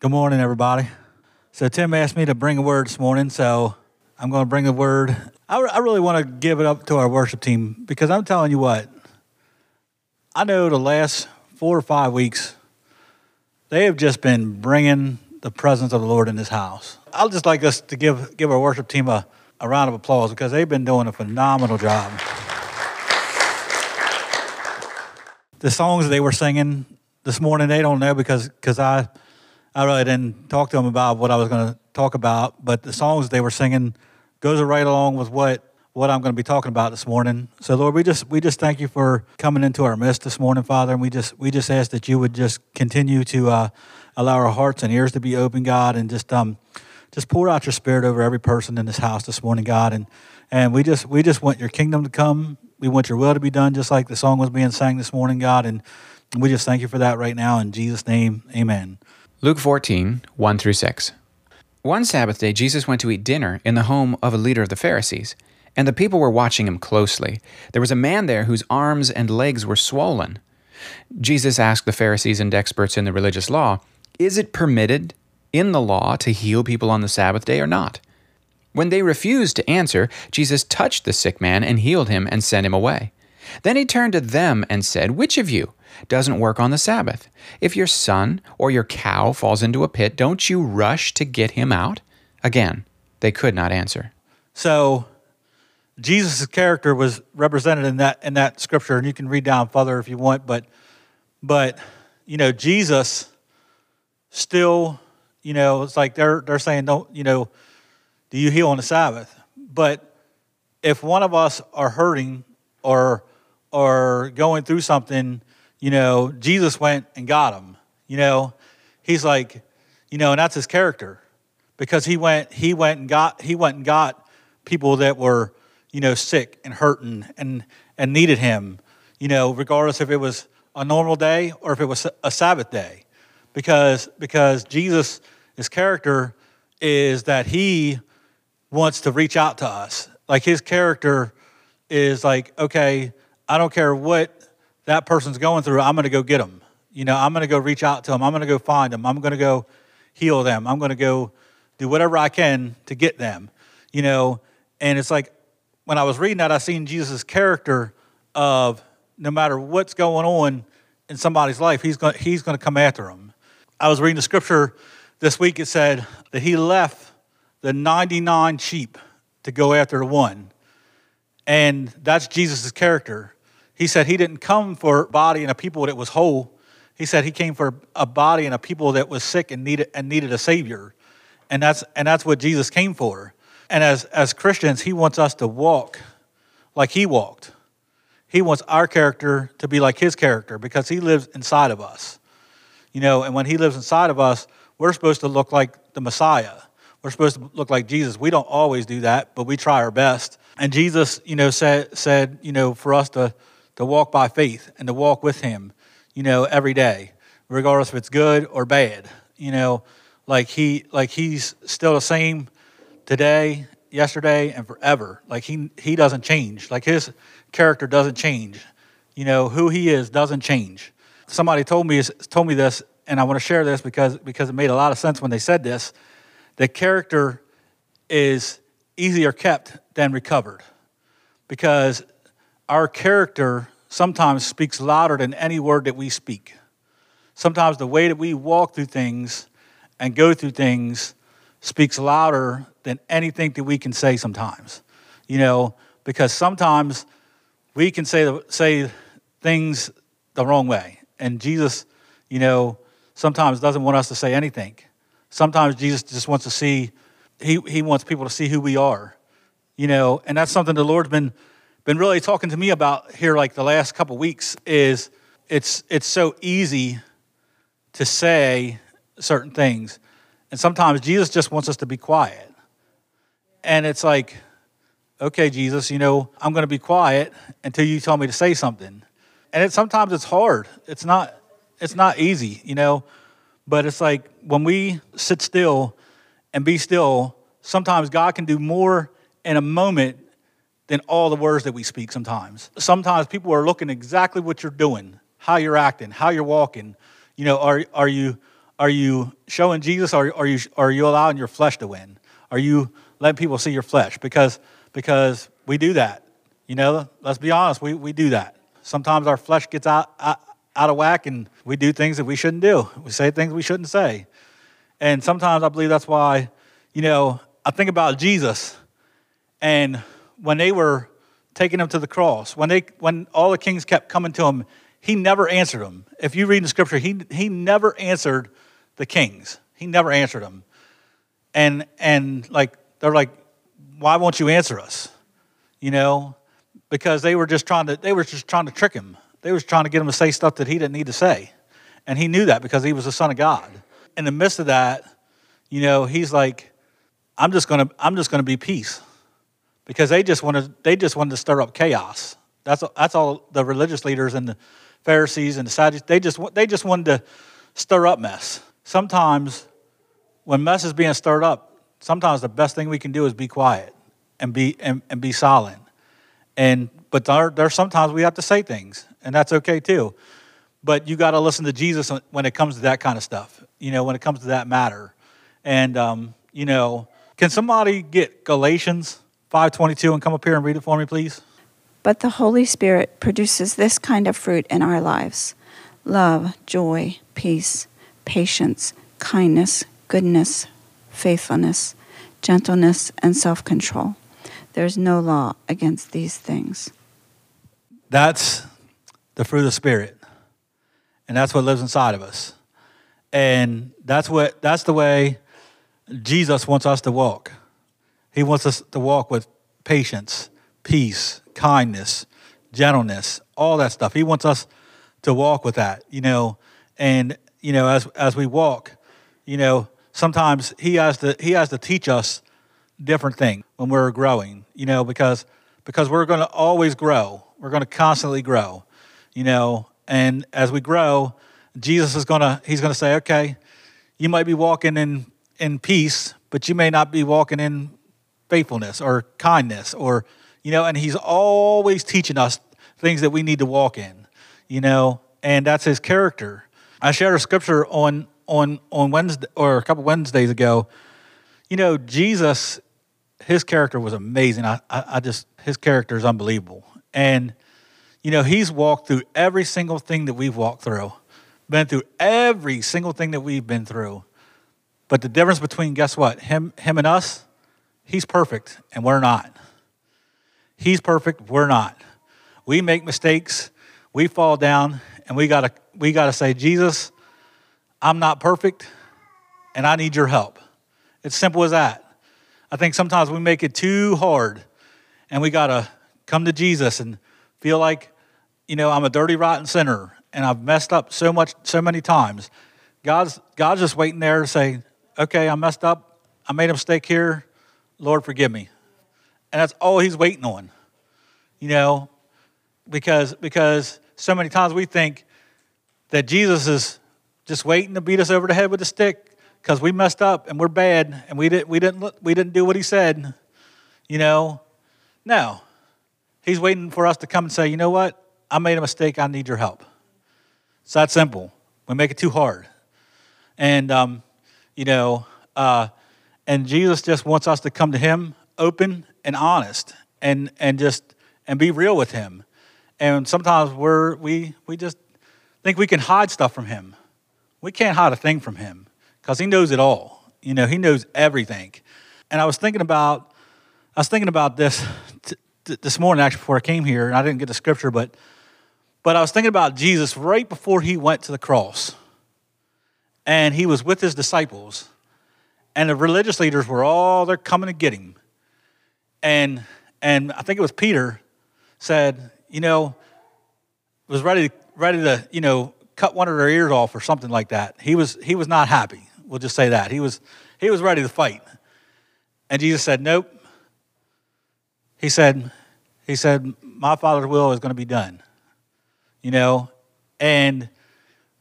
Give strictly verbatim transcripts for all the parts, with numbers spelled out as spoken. Good morning, everybody. So Tim asked me to bring a word this morning, so I'm going to bring a word. I, I really want to give it up to our worship team because I'm telling you what, I know the last four or five weeks, they have just been bringing the presence of the Lord in this house. I'd just like us to give, give our worship team a, a round of applause because they've been doing a phenomenal job. The songs they were singing this morning, they don't know because because I... I really didn't talk to them about what I was going to talk about, but the songs they were singing goes right along with what, what I'm going to be talking about this morning. So, Lord, we just we just thank you for coming into our midst this morning, Father, and we just we just ask that you would just continue to uh, allow our hearts and ears to be open, God, and just um just pour out your Spirit over every person in this house this morning, God, and and we just we just want your kingdom to come. We want your will to be done, just like the song was being sang this morning, God, and we just thank you for that right now in Jesus' name, amen. Luke fourteen, one through six. One Sabbath day, Jesus went to eat dinner in the home of a leader of the Pharisees, and the people were watching him closely. There was a man there whose arms and legs were swollen. Jesus asked the Pharisees and experts in the religious law, "Is it permitted in the law to heal people on the Sabbath day or not?" When they refused to answer, Jesus touched the sick man and healed him and sent him away. Then he turned to them and said, "Which of you doesn't work on the Sabbath? If your son or your cow falls into a pit, don't you rush to get him out?" Again, they could not answer. So Jesus' character was represented in that in that scripture, and you can read down further if you want, but but you know, Jesus still, you know, it's like they're they're saying, don't, you know, do you heal on the Sabbath? But if one of us are hurting or or going through something, you know, Jesus went and got him. You know, he's like, you know, and that's his character, because he went, he went and got, he went and got people that were, you know, sick and hurting and and needed him. You know, regardless if it was a normal day or if it was a Sabbath day, because because Jesus, his character is that he wants to reach out to us. Like his character is like, okay, I don't care what that person's going through, I'm going to go get them. You know, I'm going to go reach out to them. I'm going to go find them. I'm going to go heal them. I'm going to go do whatever I can to get them, you know. And it's like when I was reading that, I seen Jesus' character of no matter what's going on in somebody's life, he's going, he's going to come after them. I was reading the scripture this week. It said that he left the ninety-nine sheep to go after the one. And that's Jesus' character. He said he didn't come for a body and a people that was whole. He said he came for a body and a people that was sick and needed and needed a savior. And that's and that's what Jesus came for. And as, as Christians, he wants us to walk like he walked. He wants our character to be like his character because he lives inside of us. You know, and when he lives inside of us, we're supposed to look like the Messiah. We're supposed to look like Jesus. We don't always do that, but we try our best. And Jesus, you know, said said, you know, for us to to walk by faith and to walk with him, you know, every day, regardless if it's good or bad, you know, like he, like he's still the same today, yesterday, and forever. Like he, he doesn't change. Like his character doesn't change. You know, who he is doesn't change. Somebody told me, told me this, and I want to share this because, because it made a lot of sense when they said this, that character is easier kept than recovered, because our character sometimes speaks louder than any word that we speak. Sometimes the way that we walk through things and go through things speaks louder than anything that we can say sometimes, you know, because sometimes we can say say things the wrong way. And Jesus, you know, sometimes doesn't want us to say anything. Sometimes Jesus just wants to see, he, he wants people to see who we are, you know, and that's something the Lord's been been really talking to me about here like the last couple weeks is it's it's so easy to say certain things. And sometimes Jesus just wants us to be quiet. And it's like, okay, Jesus, you know, I'm going to be quiet until you tell me to say something. And it sometimes it's hard. It's not it's not easy, you know. But it's like when we sit still and be still, sometimes God can do more in a moment than all the words that we speak sometimes. Sometimes people are looking exactly what you're doing, how you're acting, how you're walking. You know, are are you Are you showing Jesus? Or are you are you allowing your flesh to win? Are you letting people see your flesh? Because because we do that. You know, let's be honest. We we do that. Sometimes our flesh gets out, out out of whack, and we do things that we shouldn't do. We say things we shouldn't say. And sometimes I believe that's why, you know, I think about Jesus, and when they were taking him to the cross, when they when all the kings kept coming to him, he never answered them. If you read in the scripture, he he never answered the kings. He never answered them. And and like they're like, why won't you answer us? You know, because they were just trying to they were just trying to trick him. They were trying to get him to say stuff that he didn't need to say. And he knew that because he was the Son of God. In the midst of that, you know, he's like, I'm just gonna I'm just gonna be peace. Because they just wanted they just wanted to stir up chaos. That's that's all the religious leaders and the Pharisees and the Sadducees, they just they just wanted to stir up mess. Sometimes when mess is being stirred up, sometimes the best thing we can do is be quiet and be and, and be silent. And but there there's sometimes we have to say things, and that's okay too. But you got to listen to Jesus when it comes to that kind of stuff. You know, when it comes to that matter. And um, you know, can somebody get Galatians five twenty-two and come up here and read it for me, please? But the Holy Spirit produces this kind of fruit in our lives: love, joy, peace, patience, kindness, goodness, faithfulness, gentleness, and self-control. There's no law against these things. That's the fruit of the Spirit. And that's what lives inside of us. And that's what that's the way Jesus wants us to walk. He wants us to walk with patience, peace, kindness, gentleness, all that stuff. He wants us to walk with that, you know. And you know, as as we walk, you know, sometimes he has to he has to teach us different things when we're growing, you know, because because we're going to always grow. We're going to constantly grow, you know. And as we grow, Jesus is going to he's going to say, okay, you might be walking in in peace, but you may not be walking in faithfulness or kindness, or you know, and he's always teaching us things that we need to walk in, you know, and that's his character. I shared a scripture on on on Wednesday or a couple Wednesdays ago. You know, Jesus, his character was amazing. I, I I just his character is unbelievable, and you know, he's walked through every single thing that we've walked through, been through every single thing that we've been through. But the difference between guess what him him and us, he's perfect and we're not. He's perfect, we're not. We make mistakes, we fall down, and we gotta we gotta say, Jesus, I'm not perfect, and I need your help. It's simple as that. I think sometimes we make it too hard, and we gotta come to Jesus and feel like, you know, I'm a dirty, rotten sinner, and I've messed up so much, so many times. God's God's just waiting there to say, okay, I messed up, I made a mistake here, Lord, forgive me. And that's all he's waiting on, you know, because because so many times we think that Jesus is just waiting to beat us over the head with a stick because we messed up and we're bad and we didn't we didn't we didn't do what he said, you know. No, he's waiting for us to come and say, you know what, I made a mistake. I need your help. It's that simple. We make it too hard, and um, you know, uh, and Jesus just wants us to come to him open and honest, and and just and be real with him. And sometimes we're we we just think we can hide stuff from him. We can't hide a thing from him because he knows it all. You know, he knows everything. And I was thinking about I was thinking about this t- t- this morning actually before I came here, and I didn't get the scripture, but but I was thinking about Jesus right before he went to the cross, and he was with his disciples, and the religious leaders were all they're coming to get him. And and I think it was Peter said, you know, was ready to, ready to, you know, cut one of their ears off or something like that. He was he was not happy. We'll just say that. He was he was ready to fight. And Jesus said, nope. He said, he said, my Father's will is going to be done. You know, and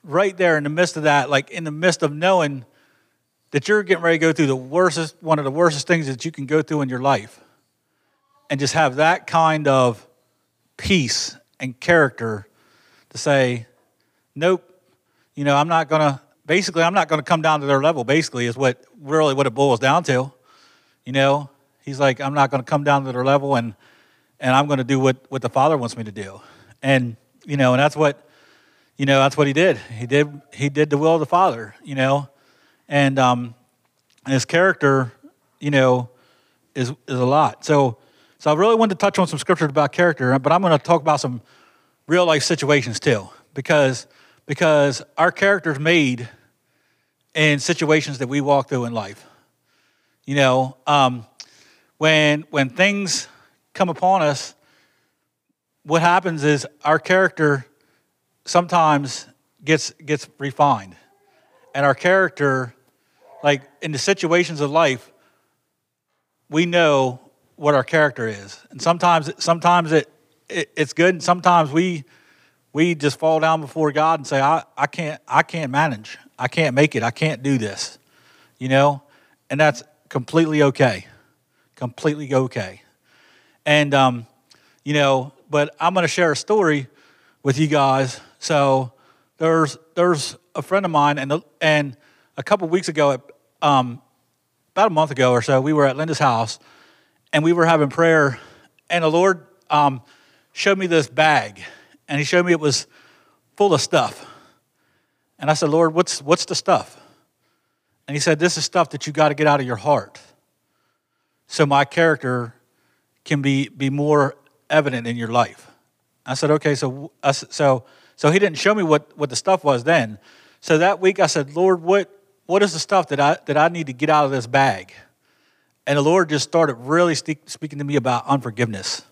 right there in the midst of that, like in the midst of knowing that you're getting ready to go through the worstest, one of the worstest things that you can go through in your life, and just have that kind of peace and character to say, nope, you know, I'm not going to Basically, I'm not going to come down to their level, basically, is what really what it boils down to. You know, he's like, I'm not going to come down to their level, and and I'm going to do what, what the Father wants me to do. And, you know, and that's what, you know, that's what he did. He did he did the will of the Father, you know. And um, and his character, you know, is is a lot. So so I really wanted to touch on some scriptures about character, but I'm going to talk about some real life situations too, because because our character is made in situations that we walk through in life. You know, um, when when things come upon us, what happens is our character sometimes gets gets refined, and our character, like in the situations of life, we know what our character is, and sometimes sometimes it, it it's good, and sometimes we. We just fall down before God and say, I, I can't I can't manage. I can't make it. I can't do this, you know? And that's completely okay, completely okay. And, um, you know, but I'm going to share a story with you guys. So there's there's a friend of mine, and the, and a couple of weeks ago, um, about a month ago or so, we were at Linda's house, and we were having prayer, and the Lord um, showed me this bag. And he showed me it was full of stuff. And I said, Lord, what's what's the stuff? And he said, this is stuff that you got to get out of your heart, so my character can be be more evident in your life. I said, okay, so so so he didn't show me what, what the stuff was then. So that week I said, Lord, what what is the stuff that I that I need to get out of this bag? And the Lord just started really speaking to me about unforgiveness.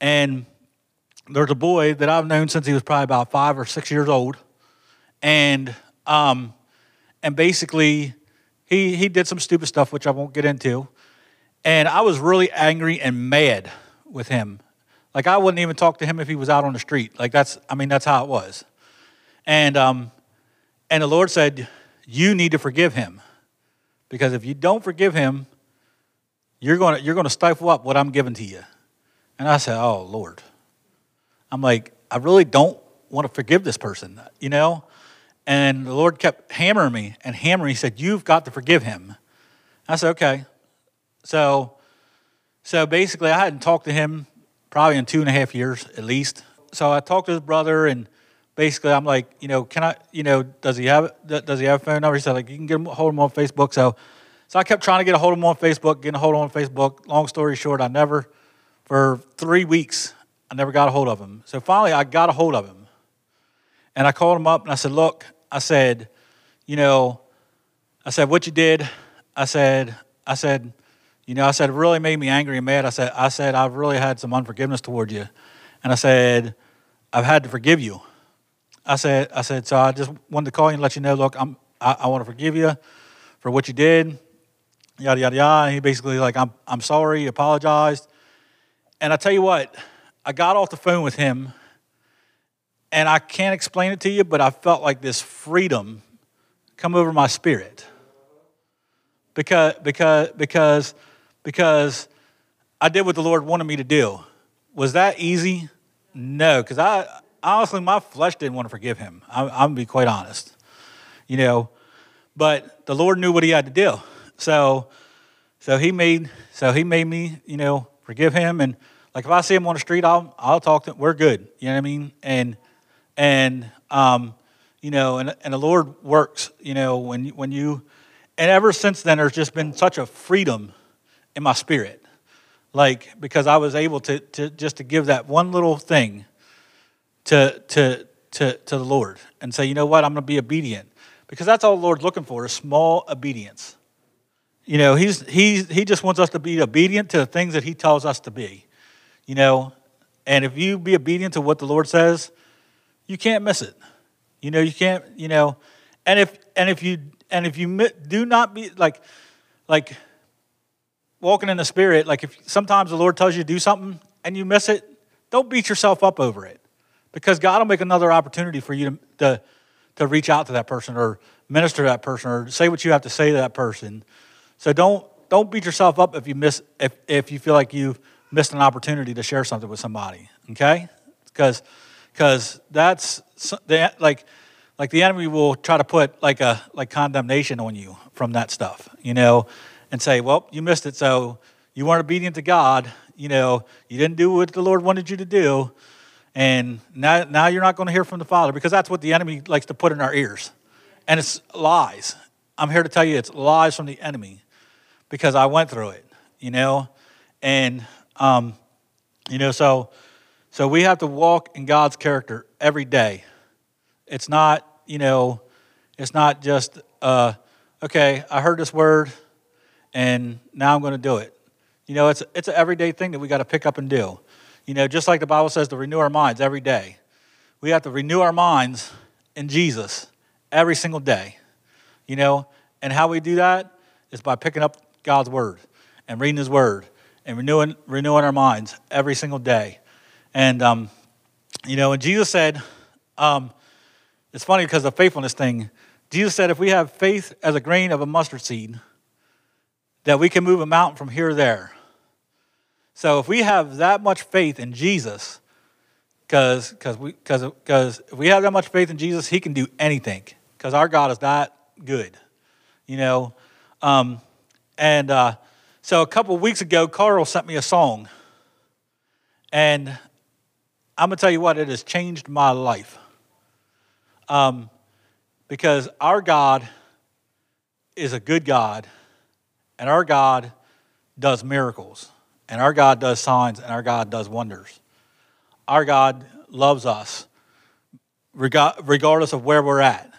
And there's a boy that I've known since he was probably about five or six years old, and um, and basically he he did some stupid stuff, which I won't get into, and I was really angry and mad with him. Like, I wouldn't even talk to him if he was out on the street. Like, that's I mean that's how it was, and um, and the Lord said, you need to forgive him, because if you don't forgive him, you're gonna you're gonna stifle up what I'm giving to you. And I said, oh Lord. I'm like, I really don't want to forgive this person, you know? And the Lord kept hammering me and hammering. He said, you've got to forgive him. I said, okay. So so basically, I hadn't talked to him probably in two and a half years at least. So I talked to his brother, and basically I'm like, you know, can I, you know, does he have does he have a phone number? He said, like, you can get him, hold him on Facebook. So so I kept trying to get a hold of him on Facebook, getting a hold of him on Facebook. Long story short, I never, for three weeks, I never got a hold of him. So finally, I got a hold of him. And I called him up, and I said, look, I said, you know, I said, what you did, I said, I said, you know, I said, it really made me angry and mad. I said, I said, I've really had some unforgiveness toward you. And I said, I've had to forgive you. I said, I said, so I just wanted to call you and let you know, look, I'm, I, I want to forgive you for what you did, yada, yada, yada. And he basically like, I'm, I'm sorry, apologized. And I tell you what, I got off the phone with him, and I can't explain it to you, but I felt like this freedom come over my spirit, because because because because I did what the Lord wanted me to do. Was that easy? No, because I honestly, my flesh didn't want to forgive him. I'm, I'm gonna be quite honest, you know. But the Lord knew what he had to do, so so he made so he made me, you know, forgive him. And like, if I see him on the street, I'll I'll talk to him. We're good, you know what I mean? And and um, you know, and and the Lord works, you know, when you, when you, and ever since then, there's just been such a freedom in my spirit, like, because I was able to to just to give that one little thing to to to to the Lord and say, you know what, I'm going to be obedient, because that's all the Lord's looking for is small obedience. You know, he's he's he just wants us to be obedient to the things that he tells us to be. You know, and if you be obedient to what the Lord says, you can't miss it. You know, you can't, you know, and if and if you and if you do not be like like walking in the Spirit, like if sometimes the Lord tells you to do something and you miss it, don't beat yourself up over it, because God will make another opportunity for you to to, to reach out to that person or minister to that person or say what you have to say to that person. So don't don't beat yourself up if you miss if if you feel like you've missed an opportunity to share something with somebody, okay? Because, because that's, like, Like the enemy will try to put like a like condemnation on you from that stuff, you know, and say, well, you missed it. So you weren't obedient to God. You know, you didn't do what the Lord wanted you to do. And now, now you're not going to hear from the Father, because that's what the enemy likes to put in our ears. And it's lies. I'm here to tell you it's lies from the enemy, because I went through it, you know. And, um, you know, so so we have to walk in God's character every day. It's not, you know, it's not just, uh, okay, I heard this word and now I'm going to do it. You know, it's it's an everyday thing that we got to pick up and do. You know, just like the Bible says to renew our minds every day. We have to renew our minds in Jesus every single day, you know. And how we do that is by picking up God's word and reading his word and renewing renewing our minds every single day. And, um, you know, and Jesus said, um, it's funny because of the faithfulness thing. Jesus said if we have faith as a grain of a mustard seed, that we can move a mountain from here to there. So if we have that much faith in Jesus, because because we because because if we have that much faith in Jesus, he can do anything, because our God is that good, you know. Um, and uh, so a couple of weeks ago, Carl sent me a song, and I'm gonna tell you what, it has changed my life. Um, because our God is a good God, and our God does miracles. And our God does signs, and our God does wonders. Our God loves us regardless of where we're at.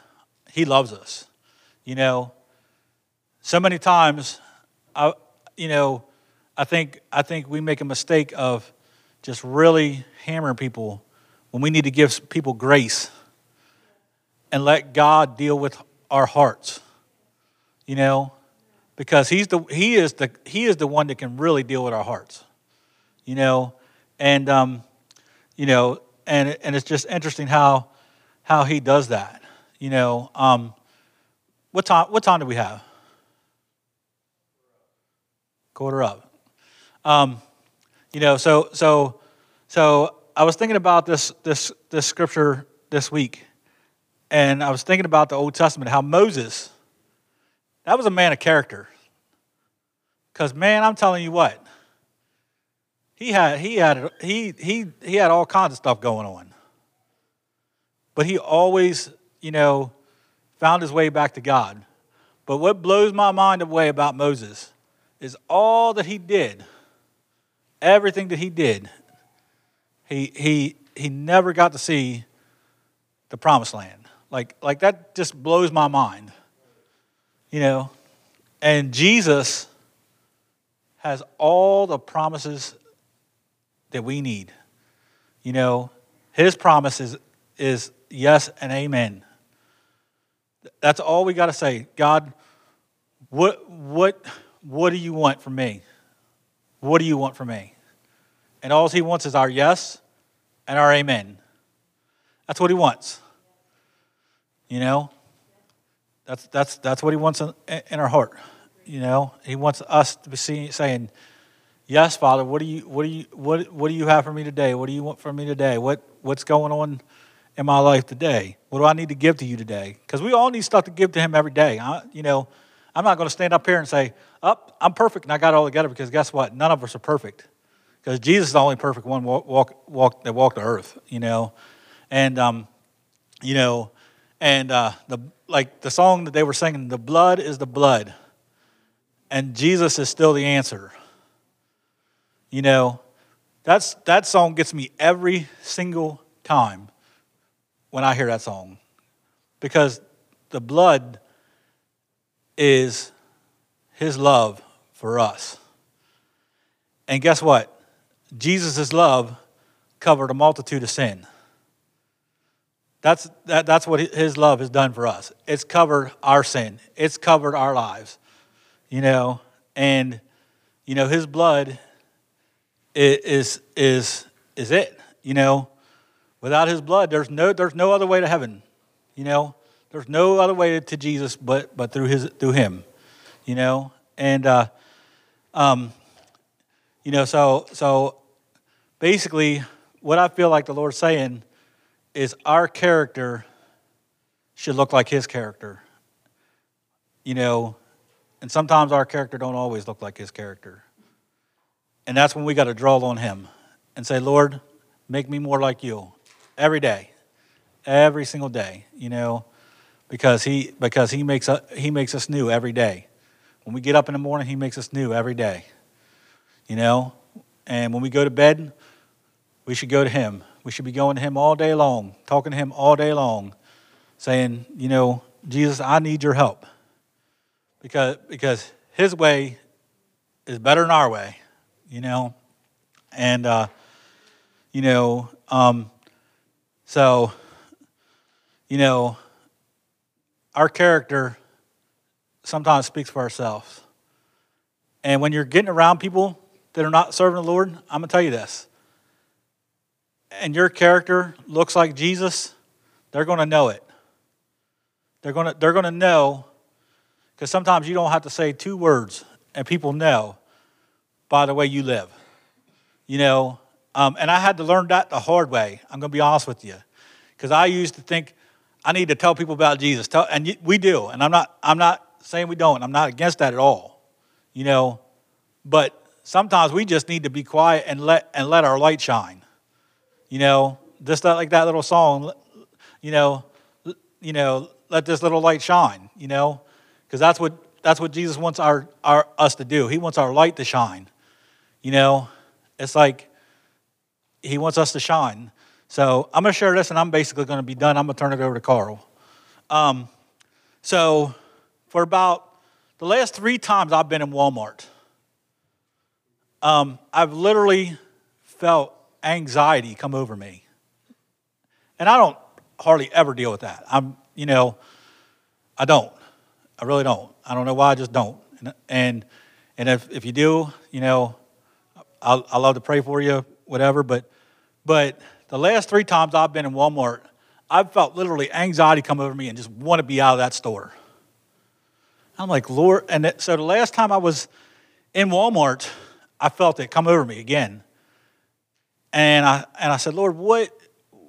He loves us, you know. So many times, I, you know, I think I think we make a mistake of just really hammering people when we need to give people grace and let God deal with our hearts, you know. Because he's the he is the he is the one that can really deal with our hearts, you know, and um, you know, and and it's just interesting how how he does that, you know. Um, what time? What time do we have? Quarter up. Um, you know, so so so I was thinking about this this this scripture this week, and I was thinking about the Old Testament, how Moses. That was a man of character. Because, man, I'm telling you what, he had he had he he he had all kinds of stuff going on. But he always, you know, found his way back to God. But what blows my mind away about Moses is all that he did, everything that he did, he he he never got to see the promised land. Like like that just blows my mind. You know, and Jesus has all the promises that we need. You know, his promise is, is yes and amen. That's all we got to say. God, what what what do you want from me? What do you want from me? And all he wants is our yes and our amen. That's what he wants. You know? That's that's that's what he wants in, in our heart, you know. He wants us to be seeing, saying, "Yes, Father, what do you what do you what what do you have for me today? What do you want from me today? What what's going on in my life today? What do I need to give to you today?" Because we all need stuff to give to him every day. I, you know, I'm not going to stand up here and say, "Up, oh, I'm perfect and I got it all together." Because guess what? None of us are perfect. Because Jesus is the only perfect one walk walk, walk that walked the earth, you know, and um, you know, and uh, the. Like the song that they were singing, the blood is the blood. And Jesus is still the answer. You know, that's that song gets me every single time when I hear that song. Because the blood is his love for us. And guess what? Jesus' love covered a multitude of sin. That's that, that's what his love has done for us. It's covered our sin. It's covered our lives, you know. And you know his blood is is is it, you know. Without his blood, there's no there's no other way to heaven, you know. There's no other way to Jesus but but through his through him, you know. And uh, um, you know, so so basically, what I feel like the Lord's saying is our character should look like his character. You know, and sometimes our character don't always look like his character. And that's when we got to draw on him and say, Lord, make me more like you every day, every single day, you know, because he because he makes a, he makes us new every day. When we get up in the morning, he makes us new every day, you know. And when we go to bed, we should go to him. We should be going to him all day long, talking to him all day long, saying, you know, Jesus, I need your help. Because because his way is better than our way, you know. And, uh, you know, um, so, you know, our character sometimes speaks for ourselves. And when you're getting around people that are not serving the Lord, I'm going to tell you this. And your character looks like Jesus, they're going to know it. They're going to, they're going to know. Because sometimes you don't have to say two words, and people know by the way you live. You know, um, and I had to learn that the hard way. I'm going to be honest with you, because I used to think I need to tell people about Jesus, tell, and we do. And I'm not, I'm not saying we don't. I'm not against that at all. You know, but sometimes we just need to be quiet and let and let our light shine. You know, just like that little song. You know, you know, let this little light shine. You know. Because that's what that's what Jesus wants our, our us to do. He wants our light to shine. You know, it's like he wants us to shine. So I'm going to share this, and I'm basically going to be done. I'm going to turn it over to Carl. Um, so for about the last three times I've been in Walmart, um, I've literally felt anxiety come over me. And I don't hardly ever deal with that. I'm, you know, I don't. I really don't. I don't know why. I just don't. And and, and if, if you do, you know, I'll, I'll love to pray for you, whatever. But but the last three times I've been in Walmart, I've felt literally anxiety come over me and just want to be out of that store. I'm like, Lord. And that, so the last time I was in Walmart, I felt it come over me again. And I and I said, Lord, what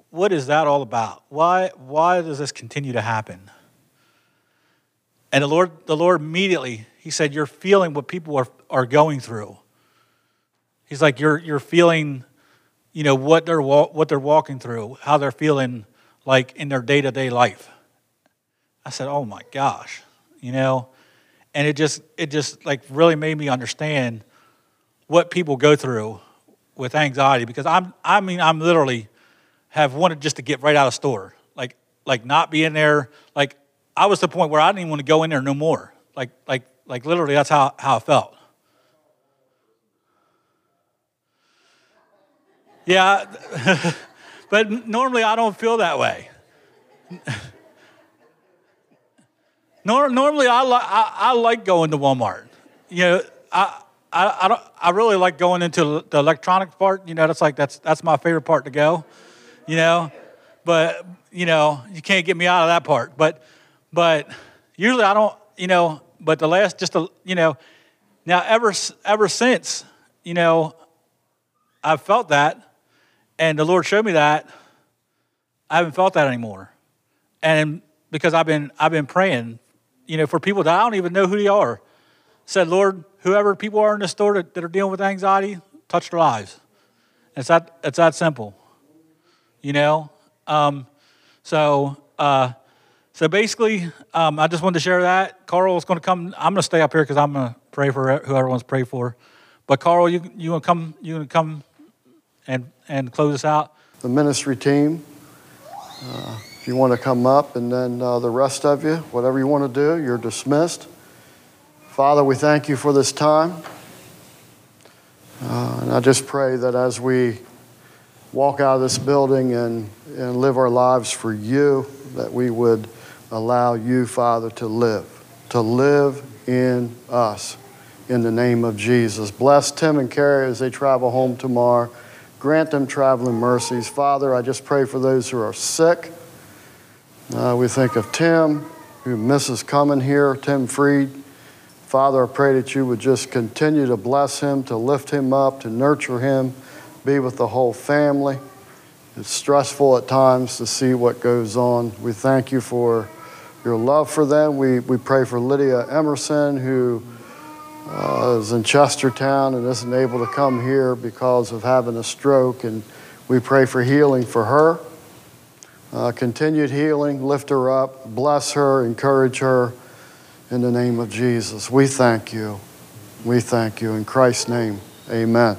what is that all about? Why why does this continue to happen? And the Lord, the Lord immediately, he said, you're feeling what people are, are going through. He's like, you're you're feeling, you know, what they're what they're walking through, how they're feeling like in their day-to-day life. I said, oh my gosh, you know, and it just it just like really made me understand what people go through with anxiety, because I'm I mean I'm literally have wanted just to get right out of the store, like like not be in there, like. I was to the point where I didn't even want to go in there no more. Like, like, like literally, that's how, how I felt. Yeah, but normally I don't feel that way. Normally I, li- I, I like going to Walmart. You know, I, I, I, don't, I really like going into the electronic part. You know, that's like that's that's my favorite part to go. You know, but you know you can't get me out of that part, but. But usually I don't, you know, but the last, just, a, you know, now ever ever since, you know, I've felt that, and the Lord showed me that, I haven't felt that anymore. And because I've been I've been praying, you know, for people that I don't even know who they are. I said, Lord, whoever people are in the store that, that are dealing with anxiety, touch their lives. It's that, it's that simple, you know. Um, so, uh So basically, um, I just wanted to share that. Carl is going to come. I'm going to stay up here because I'm going to pray for whoever wants to pray for. But Carl, you you going to come? You going to come and and close us out? The ministry team, uh, if you want to come up, and then uh, the rest of you, whatever you want to do, you're dismissed. Father, we thank you for this time, uh, and I just pray that as we walk out of this building and and live our lives for you, that we would allow you, Father, to live, to live in us, in the name of Jesus. Bless Tim and Carrie as they travel home tomorrow. Grant them traveling mercies. Father, I just pray for those who are sick. Uh, we think of Tim, who misses coming here, Tim Freed. Father, I pray that you would just continue to bless him, to lift him up, to nurture him, be with the whole family. It's stressful at times to see what goes on. We thank you for your love for them. We, we pray for Lydia Emerson, who uh, is in Chestertown and isn't able to come here because of having a stroke. And we pray for healing for her, uh, continued healing, lift her up, bless her, encourage her in the name of Jesus. We thank you. We thank you. In Christ's name, amen.